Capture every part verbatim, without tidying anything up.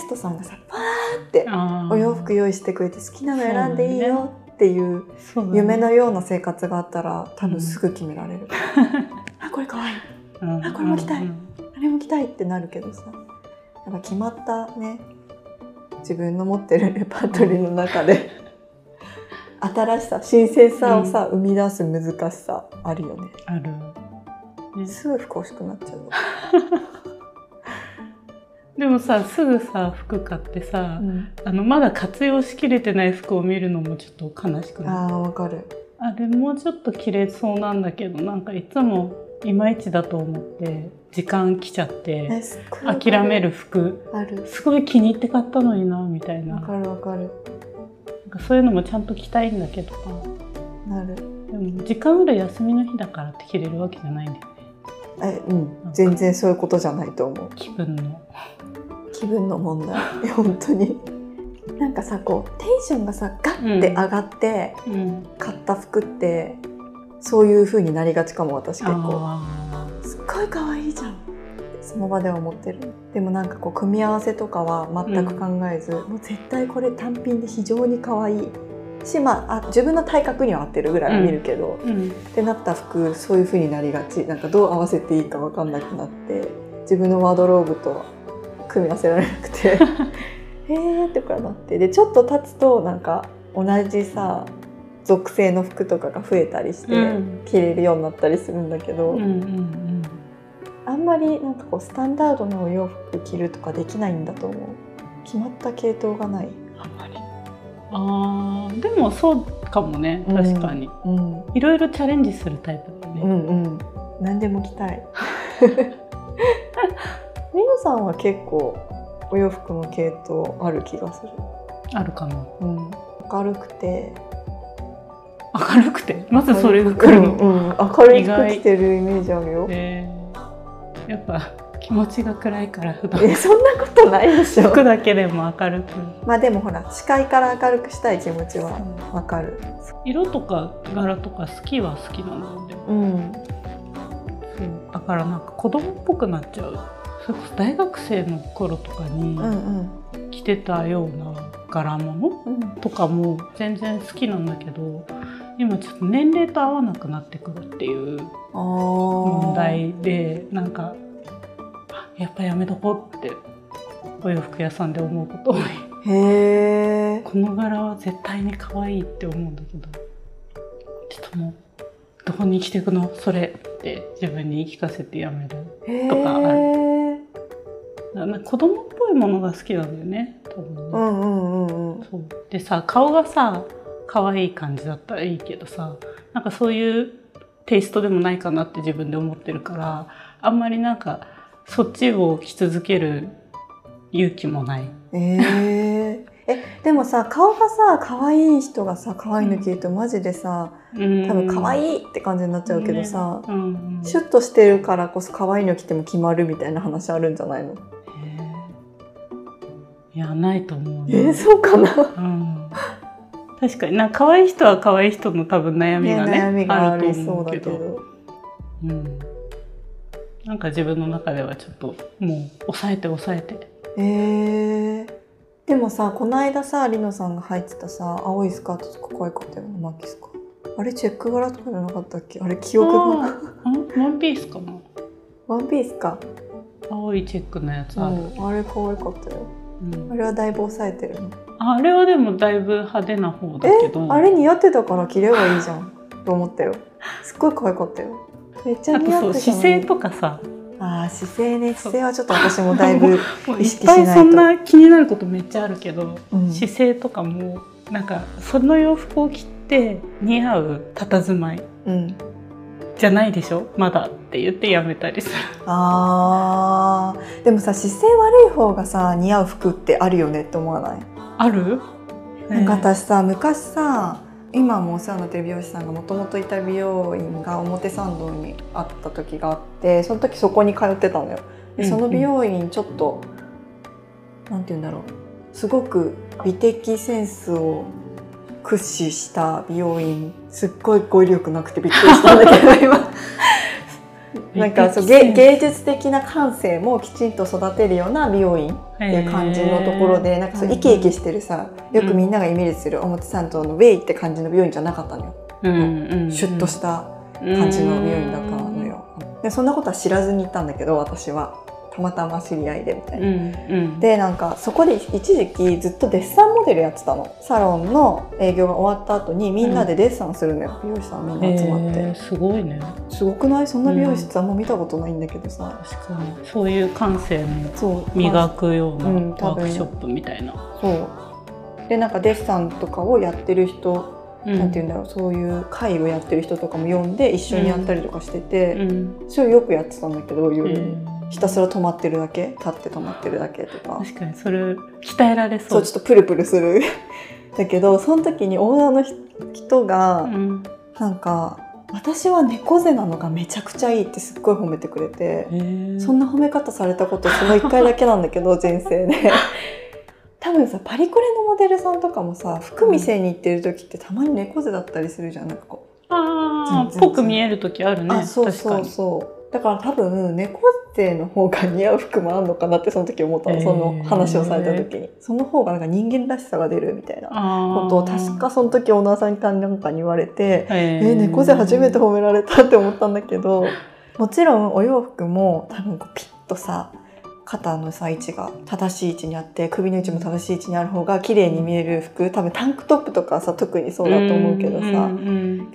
ストさんがさわーってお洋服用意してくれて好きなの選んでいいよっていう夢のような生活があったら多分すぐ決められるあ、これかわいい、あ、これも着たい、あれも着たいってなるけどさ、やっぱ決まったね自分の持ってるレパートリーの中で新しさ、新鮮さをさ、うん、生み出す難しさあるよね。ある。すぐ服欲しくなっちゃうでもさ、すぐさ服買ってさ、うん、あのまだ活用しきれてない服を見るのもちょっと悲しくなる。あ、わかる。あれもうちょっと着れそうなんだけど、なんかいつもいまいちだと思って時間来ちゃって諦める服、ある。すごい気に入って買ったのになみたいな。わかるわかる。そういうのもちゃんと着たいんだけどなる。でも時間ある休みの日だからって着れるわけじゃないんだよね。え、うん、全然そういうことじゃないと思う。気分の気分の問題本当になんかさ、こうテンションがさガッて上がって、うん、買った服ってそういう風になりがちかも。私結構すっごい可愛いじゃんその場では思ってる。でもなんかこう組み合わせとかは全く考えず、うん、もう絶対これ単品で非常に可愛いし、まあ、あ、自分の体格には合ってるぐらいは見るけど、うんうん、ってなった服そういう風になりがち。なんかどう合わせていいか分かんなくなって自分のワードローブと組み合わせられなくてえーってかなって、でちょっと経つとなんか同じさ属性の服とかが増えたりして着れるようになったりするんだけど、うんうんうん、あんまりなんかこうスタンダードのお洋服着るとかできないんだと思う。決まった系統がない。あんまり。あー、でもそうかもね、確かに。うん、いろいろチャレンジするタイプだね。うんうん。何でも着たい。みのさんは結構お洋服の系統ある気がする。あるかな。うん。明るくて。明るくて。まずそれが来るの。うんうん、明るい服着てるイメージあるよ。えーやっぱ気持ちが暗いから普段。え、そんなことないでしょ。服だけでも明るく。まあでもほら視界から明るくしたい気持ちはわかる。色とか柄とか好きは好きなので。うん。そうだからなんか子供っぽくなっちゃう。それこそ大学生の頃とかに着てたような柄物とかも全然好きなんだけど。今ちょっと年齢と合わなくなってくるっていう問題で、なんかやっぱやめとこうってお洋服屋さんで思うこと多い。へー。この柄は絶対に可愛いって思うんだけど、ちょっともうどこに着てくのそれって自分に言い聞かせてやめるとかある。なんか子供っぽいものが好きなんだよね多分。うんうんうんうん。そうでさ、顔がさ可愛い感じだったらいいけどさ、なんかそういうテイストでもないかなって自分で思ってるから、あんまりなんかそっちを着続ける勇気もない。えー、えでもさ、顔がさ可愛い人がさ可愛いの着るとマジでさ、うん、多分可愛いって感じになっちゃうけどさ、うんうんうん、シュッとしてるからこそ可愛いの着ても決まるみたいな話あるんじゃないの？えー、いやないと思うね。えー、そうかな。うん確かになんか可愛い人は可愛い人の多分悩みがね、悩みがあると思うけど、うん、なんか自分の中ではちょっともう抑えて抑えて。えー、でもさ、この間さりのさんが入ってたさ青いスカートとか可愛かったよね。マキスカあれチェック柄とかじゃなかったっけ？あれ記憶がワンピースかな。ワンピースか。青いチェックのやつある。うん、あれ可愛かったよ。うん、あれはだいぶ抑えてるの。あれはでもだいぶ派手な方だけど。え、あれ似合ってたから着ればいいじゃんと思ったよ。すっごい可愛かったよ。めっちゃ似合ってた。あとそう姿勢とかさ。あ、姿勢ね。姿勢はちょっと私もだいぶ意識しないと。いっぱいそんな気になることめっちゃあるけど、うん、姿勢とかもなんかその洋服を着て似合う佇まい、うん、じゃないでしょまだって言ってやめたりする。あー、でもさ姿勢悪い方がさ似合う服ってあるよねって思わない？ある？なんか私さ昔さ、今もお世話になってる美容師さんがもともといた美容院が表参道にあった時があって、その時そこに通ってたのよ。でその美容院ちょっと、うんうん、なんて言うんだろう、すごく美的センスを駆使した美容院、すっごい語彙力なくてびっくりしたんだけど今なんかそう芸術的な感性もきちんと育てるような美容院っていう感じのところで、なんかそうイケイケしてるさ、よくみんながイメージする表参道のウェイって感じの美容院じゃなかったのよ。シュッとした感じの美容院だったのよ。でそんなことは知らずに行ったんだけど、私はたまたま知り合いでみたいな。うんうん、でなんかそこで一時期ずっとデッサンモデルやってたの。サロンの営業が終わった後にみんなでデッサンするのよ。うん、美容師さんみんな集まって、えー、すごいね。すごくない？そんな美容室あんま見たことないんだけどさ。うん、確かにそういう感性も磨くようなワークショップみたいな。うん、そうでなんかデッサンとかをやってる人、なんていうんだろう、そういう会をやってる人とかも呼んで一緒にやったりとかしてて、うん、それをよくやってたんだけど夜。うんひたすら止まってるだけ、立って止まってるだけとか。確かにそれ鍛えられそう。そうちょっとプルプルするだけど、その時にオーナーの人が、うん、なんか私は猫背なのがめちゃくちゃいいってすっごい褒めてくれて、そんな褒め方されたことそのいっかいだけなんだけど人生で多分さパリコレのモデルさんとかもさ服見せに行ってる時ってたまに猫背だったりするじゃん、なんかこうあぽく見える時あるね。あそうそうそう、だから多分猫背の方が似合う服もあるのかなってその時思ったの、その話をされた時に。その方がなんか人間らしさが出るみたいなことを確かその時オーナーさんからなんかに言われて、えー、猫背初めて褒められたって思ったんだけど、もちろんお洋服も多分こうピッとさ肩のさ位置が正しい位置にあって首の位置も正しい位置にある方が綺麗に見える服、多分タンクトップとかさ特にそうだと思うけどさ、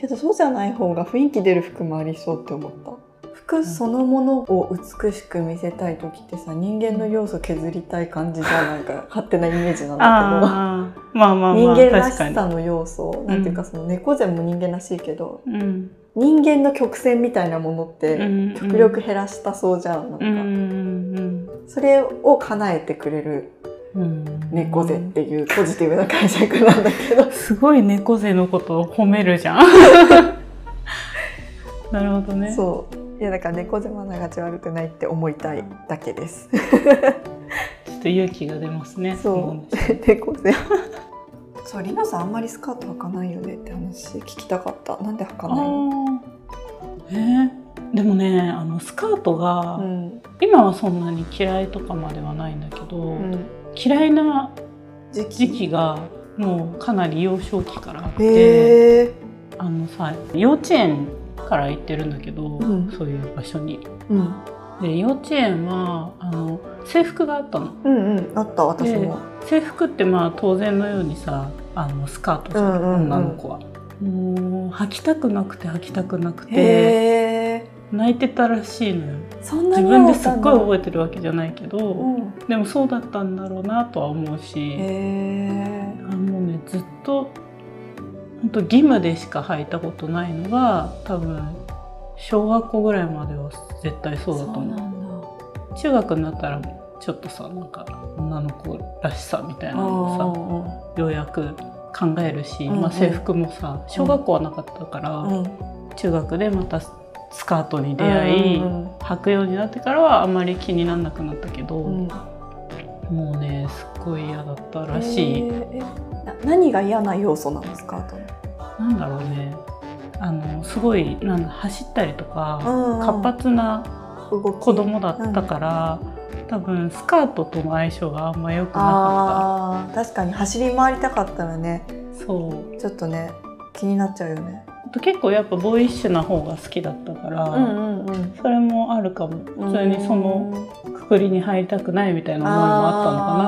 けどそうじゃない方が雰囲気出る服もありそうって思った。服そのものを美しく見せたい時ってさ人間の要素削りたい感じじゃないか勝手なイメージなんだけどまあまあ、まあ、人間らしさの要素なんていうか、その猫背も人間らしいけど、うん、人間の曲線みたいなものって極力減らしたそうじゃん、なんかそれを叶えてくれる。うん、猫背っていうポジティブな解釈なんだけどすごい猫背のことを褒めるじゃんなるほどね。そういやだから猫背はながち悪くないって思いたいだけですちょっと勇気が出ますね。そう猫背そうリノさんあんまりスカート履かないよねって話聞きたかった。なんで履かないの？えー、でもねあのスカートが、うん、今はそんなに嫌いとかまではないんだけど、うん、嫌いな時期がもうかなり幼少期からあって、えー、あのさ幼稚園から行ってるんだけど、うん、そういう場所に、うん、で幼稚園はあの制服があったの、うんうん、あった私も。制服ってまあ当然のようにさあのスカートじゃん、女の子はもう履きたくなくて履きたくなくて泣いてたらしいのよ。そんなに自分ですっごい覚えてるわけじゃないけど、うん、でもそうだったんだろうなとは思うし、あのねずっと本当義務でしか履いたことないのが多分小学校ぐらいまでは絶対そうだと思う。中学になったらちょっとさなんか女の子らしさみたいなのをさようやく考えるし、まあ、制服もさ小学校はなかったから、うんうん、中学でまたスカートに出会い、うん、履くようになってからはあんまり気にならなくなったけど、うん、もうねすっごい嫌だったらしい。な何が嫌な要素なんですか？なんだろうねあのすごいなん走ったりとか活発な子供だったから、うん、多分スカートとの相性があんま良くなかった。確かに走り回りたかったらねそうちょっとね気になっちゃうよね。結構やっぱボーイッシュな方が好きだったからそれもあるかも。普通にそのくくりに入りたくないみたいな思いも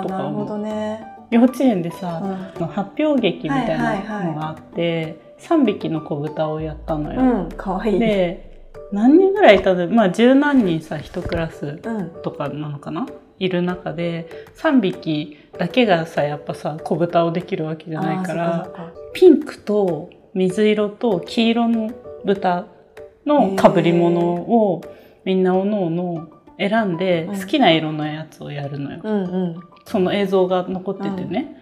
あったのかなとか思う。なるほどね。幼稚園でさ、うん、発表劇みたいなのがあってさんびきの子豚をやったのよ。うん、かわいい。で何人ぐらいいたの、まあ、十何人さ一クラスとかなのかな、うん、いる中でさんびきだけがさやっぱさ子豚をできるわけじゃないからピンクと水色と黄色の豚のかぶり物をみんなおのおの選んで好きな色のやつをやるのよ。うんうん、その映像が残っててね、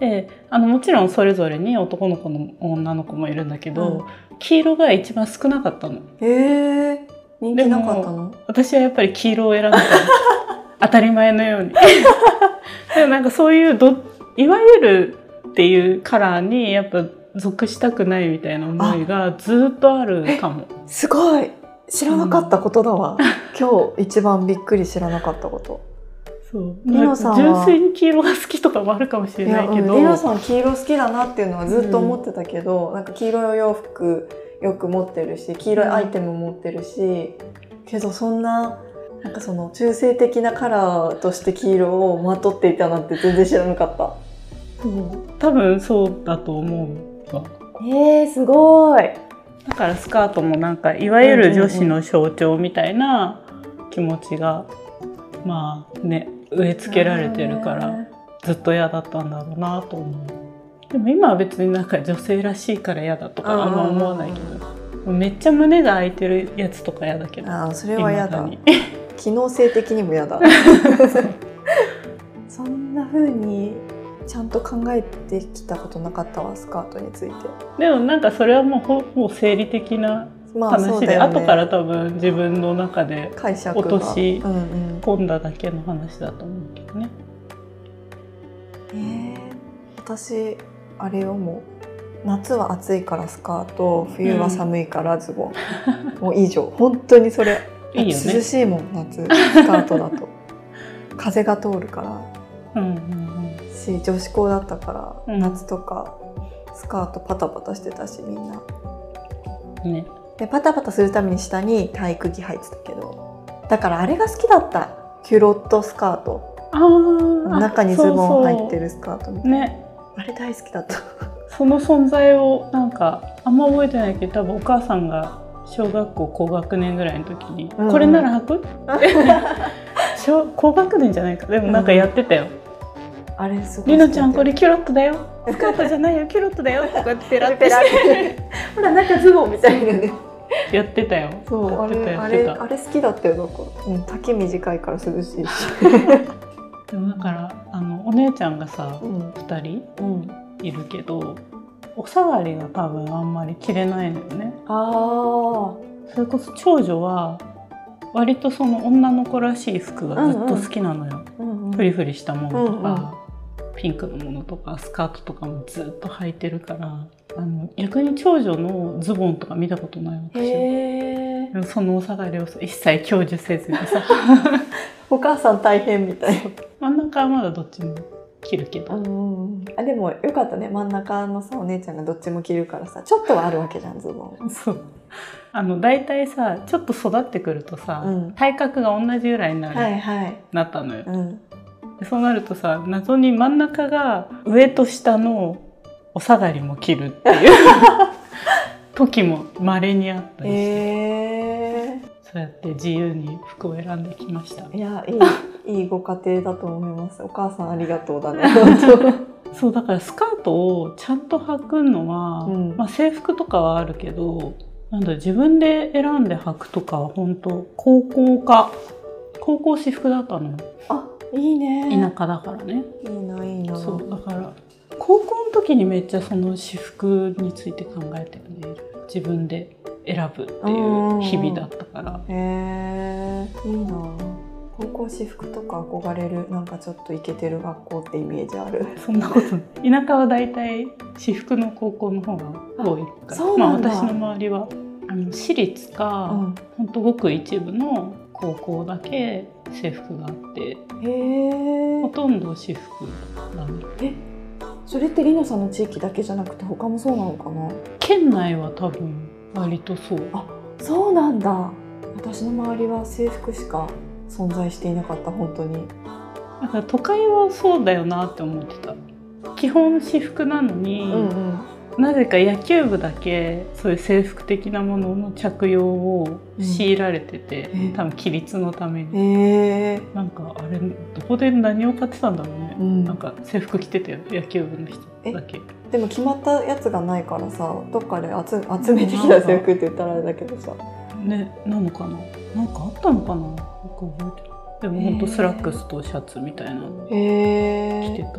うん、であのもちろんそれぞれに男の子の女の子もいるんだけど、うん、黄色が一番少なかったの。へえ人気なかったの？私はやっぱり黄色を選んだ当たり前のようにでもなんかそういうどいわゆるっていうカラーにやっぱ属したくないみたいな思いがずっとあるかも。すごい知らなかったことだわ、うん、今日一番びっくり知らなかったことそうリノさんは純粋に黄色が好きとかもあるかもしれないけど、うん、リノさん黄色好きだなっていうのはずっと思ってたけど、うん、なんか黄色い洋服よく持ってるし黄色いアイテム持ってるしけどそんな、 なんかその中性的なカラーとして黄色をまとっていたなんて全然知らなかった。そう多分そうだと思うわ。えー、すごい。だからスカートもなんかいわゆる女子の象徴みたいな気持ちが、うんうん、まあね植え付けられてるからずっと嫌だったんだろうなと思う。でも今は別になんか女性らしいから嫌だとかあんま思わないけどめっちゃ胸が開いてるやつとか嫌だけど。あー、それは嫌だ。機能性的にも嫌だそんな風にちゃんと考えてきたことなかったわスカートについて。でもなんかそれはもう、もう生理的な話で、まあね、後から多分自分の中で落とし込んだだけの話だと思うけどね、うんうん、えー、私あれをもう夏は暑いからスカート冬は寒いからズボン、うん、もう以上本当にそれいいよね、涼しいもん夏スカートだと風が通るからうんうん、うん、し女子校だったから、うん、夏とかスカートパタパタしてたしみんな、ね、でパタパタするために下に体育着入ってたけどだからあれが好きだったキュロットスカート。あー、中にズボン入ってるスカートみたいな、そうそう、ね、あれ大好きだったその存在をなんかあんま覚えてないけど多分お母さんが小学校高学年ぐらいの時に、うん、これなら履く小高学年じゃないかでもなんかやってたよ、うん、あれすごい。りのちゃんこれキュロットだよスカートじゃないよキュロットだよとかペラペラほらなんかズボンみたいなねやってたよ。そうあれあれあれ好きだったよ。どこうん丈短いから涼しいしでもだからあのお姉ちゃんがさ、うん、ふたり、うん、いるけどお下がりが多分あんまり着れないのよね。ああ、それこそ長女は割とその女の子らしい服がずっと好きなのよ、うんうん、フリフリしたものとか、うんうん、ピンクのものとかスカートとかもずっと履いてるからあの逆に長女のズボンとか見たことない私。へー。そのお下がりを一切享受せずにさお母さん大変みたいな。真ん中はまだどっちも着るけど、うん、あでもよかったね。真ん中のさお姉ちゃんがどっちも着るからさちょっとはあるわけじゃんズボン。そうあのだいたいさちょっと育ってくるとさ、うん、体格が同じぐらいに な, る、はいはい、なったのよ、うん、でそうなるとさ謎に真ん中が上と下のお下がりも着るっていう時も稀にあったりして、えー、そうやって自由に服を選んできました。いやいいいいご家庭だと思います。お母さんありがとうだねそうだからスカートをちゃんと履くのは、うんまあ、制服とかはあるけどなんだ自分で選んで履くとかは本当高校か高校私服だったの。あいいね。田舎だからね。いいないいな。そうだから高校の時にめっちゃその私服について考えてるね。自分で選ぶっていう日々だったから。へえいいな。高校私服とか憧れるなんかちょっとイケてる学校ってイメージある。そんなこと田舎はだいたい私服の高校の方が多いから。そうなんだ。まあ私の周りはあの私立か、うん、ほんとごく一部の高校だけ制服があってへほとんど私服なの。えそれってりのさんの地域だけじゃなくて他もそうなのかな。県内は多分割とそう。あそうなんだ。私の周りは制服しか存在していなかった本当に。だから都会はそうだよなって思ってた。基本私服なのに、うんうん、なぜか野球部だけそういう制服的なものの着用を強いられてて、うん、多分規律のために、えー、なんかあれどこで何を買ってたんだろうね、うん、なんか制服着てたよ野球部の人だけ。でも決まったやつがないからさどっかで 集, 集めてきた制服って言ったらあれだけどさね、なのかななんかあったのかな覚えてる。でもほんとスラックスとシャツみたいなの着てた。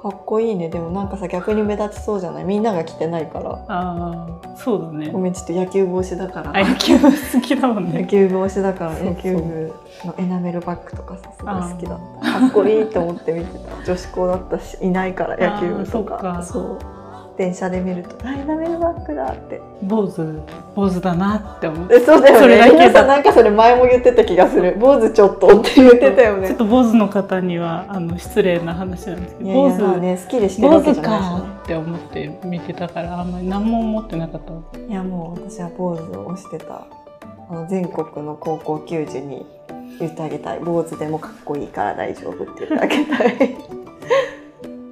かっこいいね。でもなんかさ逆に目立ちそうじゃないみんなが着てないから。ああそうだね。ごめんちょっと野球帽子だから。あ野球部好きだもんね。野球帽子だから野球部のエナメルバッグとかさすごい好きだった。かっこいいと思って見てた女子校だったしいないから野球部とか。あそっかそう電車で見るとダイナミルバックだって坊主坊主だなって思って。そうだよね、皆さんなんかそれ前も言ってた気がする。坊主ちょっとって言ってたよね。ちょっと坊主の方にはあの失礼な話なんですけど、坊主ね好きでしてるわけじゃないですね。坊主かって思って見てたからあんまり何も思ってなかった。いやもう私は坊主を推してた。あの全国の高校球児に言ってあげたい。坊主でもかっこいいから大丈夫って言ってあげたい。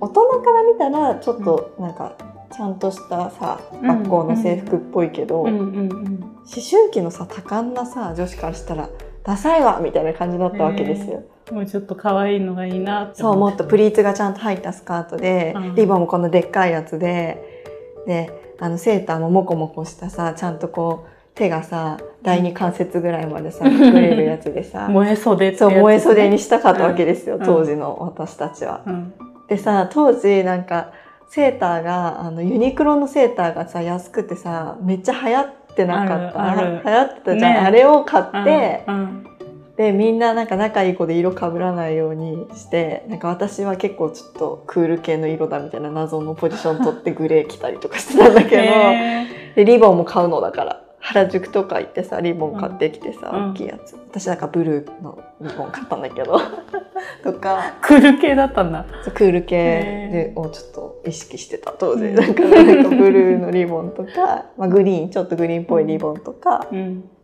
大人から見たらちょっとなんかちゃんとしたさ、うん、学校の制服っぽいけど、うんうんうん、思春期のさ多感なさ女子からしたらダサいわみたいな感じだったわけですよ。もうちょっと可愛いのがいいなって思って。そう、もっとプリーツがちゃんと入ったスカートで、うん、リボンもこのでっかいやつで、であのセーターもモコモコしたさ、ちゃんとこう手がさだいに関節ぐらいまでさ隠れるやつでさ燃え袖ってやつ、ね、そう燃え袖にしたかったわけですよ、うん、当時の私たちは。うん、でさ当時なんかセーターがあのユニクロのセーターがさ安くてさめっちゃ流行ってなかった。あるある流行ってたじゃん、ね、あれを買って、うんうん、でみんななんか仲いい子で色かぶらないようにして、なんか私は結構ちょっとクール系の色だみたいな謎のポジション取ってグレー着たりとかしてたんだけどでリボンも買うのだから原宿とか行ってさリボン買ってきてさ、うん、大きいやつ、私なんかブルーのリボン買ったんだけどとかクール系だったんだ。クール系をちょっと意識してた当時、うん、なんかなんかブルーのリボンとかまあグリーンちょっとグリーンっぽいリボンとか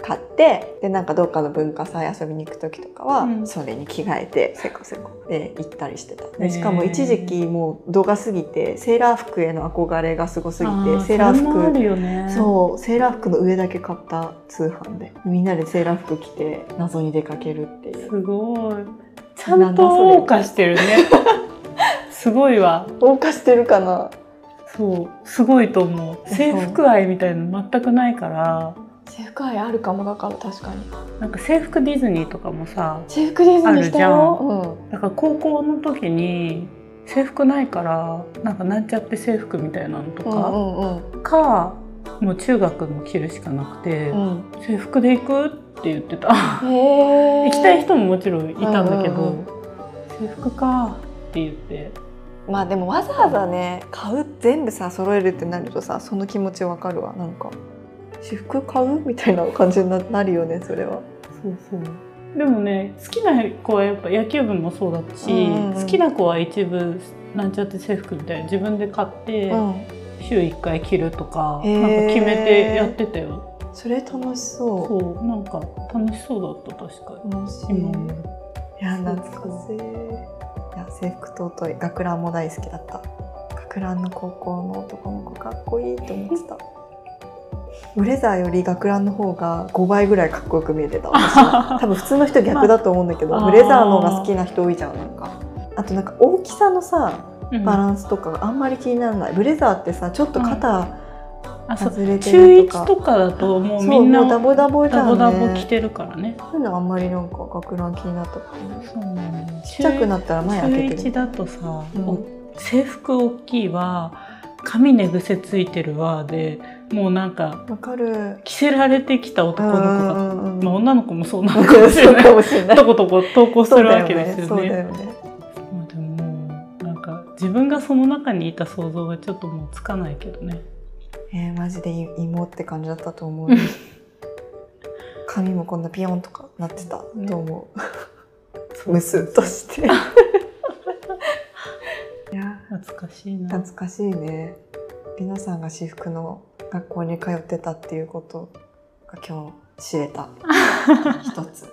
買って、うん、でなんかどっかの文化祭遊びに行く時とかは、うん、それに着替えてせこせこで行ったりしてた。でしかも一時期もう度が過ぎてセーラー服への憧れがすごすぎてセーラー服、ね、そうセーラー服の上だけ買った通販でみんなでセーラー服着て謎に出かけるっていう。すごいちゃんと謳歌してるねすごいわ。謳歌してるかな。そうすごいと思う。制服愛みたいなの全くないから。制服愛あるかも。だから確かになんか制服ディズニーとかもさ制服ディズニーしたよ、うん、だから高校の時に制服ないからなんかなんちゃって制服みたいなのとか、うんうんうん、かもう中学も着るしかなくて、うん、制服で行くって言ってた行きたい人ももちろんいたんだけど、うんうんうん、制服かって言って。まあでもわざわざね買う全部さ揃えるってなるとさその気持ちわかるわ。なんか私服買うみたいな感じになるよねそれは。そうそうでもね好きな子はやっぱ野球部もそうだし、うんうん、好きな子は一部なんちゃって制服みたいな自分で買って、うん週いっかい着るとか、なんか決めてやってたよ。それ楽しそう。そうなんか楽しそうだった確かに。楽しい。いや懐かしい。いや制服尊い。学ランも大好きだった。学ランの高校の男の子かっこいいと思ってた。ブレザーより学ランの方がごばいぐらいかっこよく見えてた。多分普通の人逆だと思うんだけど、まあ、ブレザーの方が好きな人多いじゃんなんか。あとなんか大きさのさ。バランスとかがあんまり気にならない。ブレザーってさちょっと肩外れてるとか、うん、中いちとかだともうみんなダボダボじゃんね。ダボダボ着てるからね。そういうのあんまりなんか学ラン気になったかも。そうね。ちっちゃくなったら前開けてる。中いちだとさ、うん、制服大きいわ髪寝癖ついてるわでもうなんか着せられてきた男の子が、うんうんうん、まあ、女の子もそうなのかもしれないとことこ投稿するわけですよね。そうだよね。自分がその中にいた想像がちょっともうつかないけどね。えー、マジで芋って感じだったと思う髪もこんなピヨンとかなってたと思う、ね、むすっとしていや懐かしいな。懐かしいね。りなさんが私服の学校に通ってたっていうことが今日知れた一つ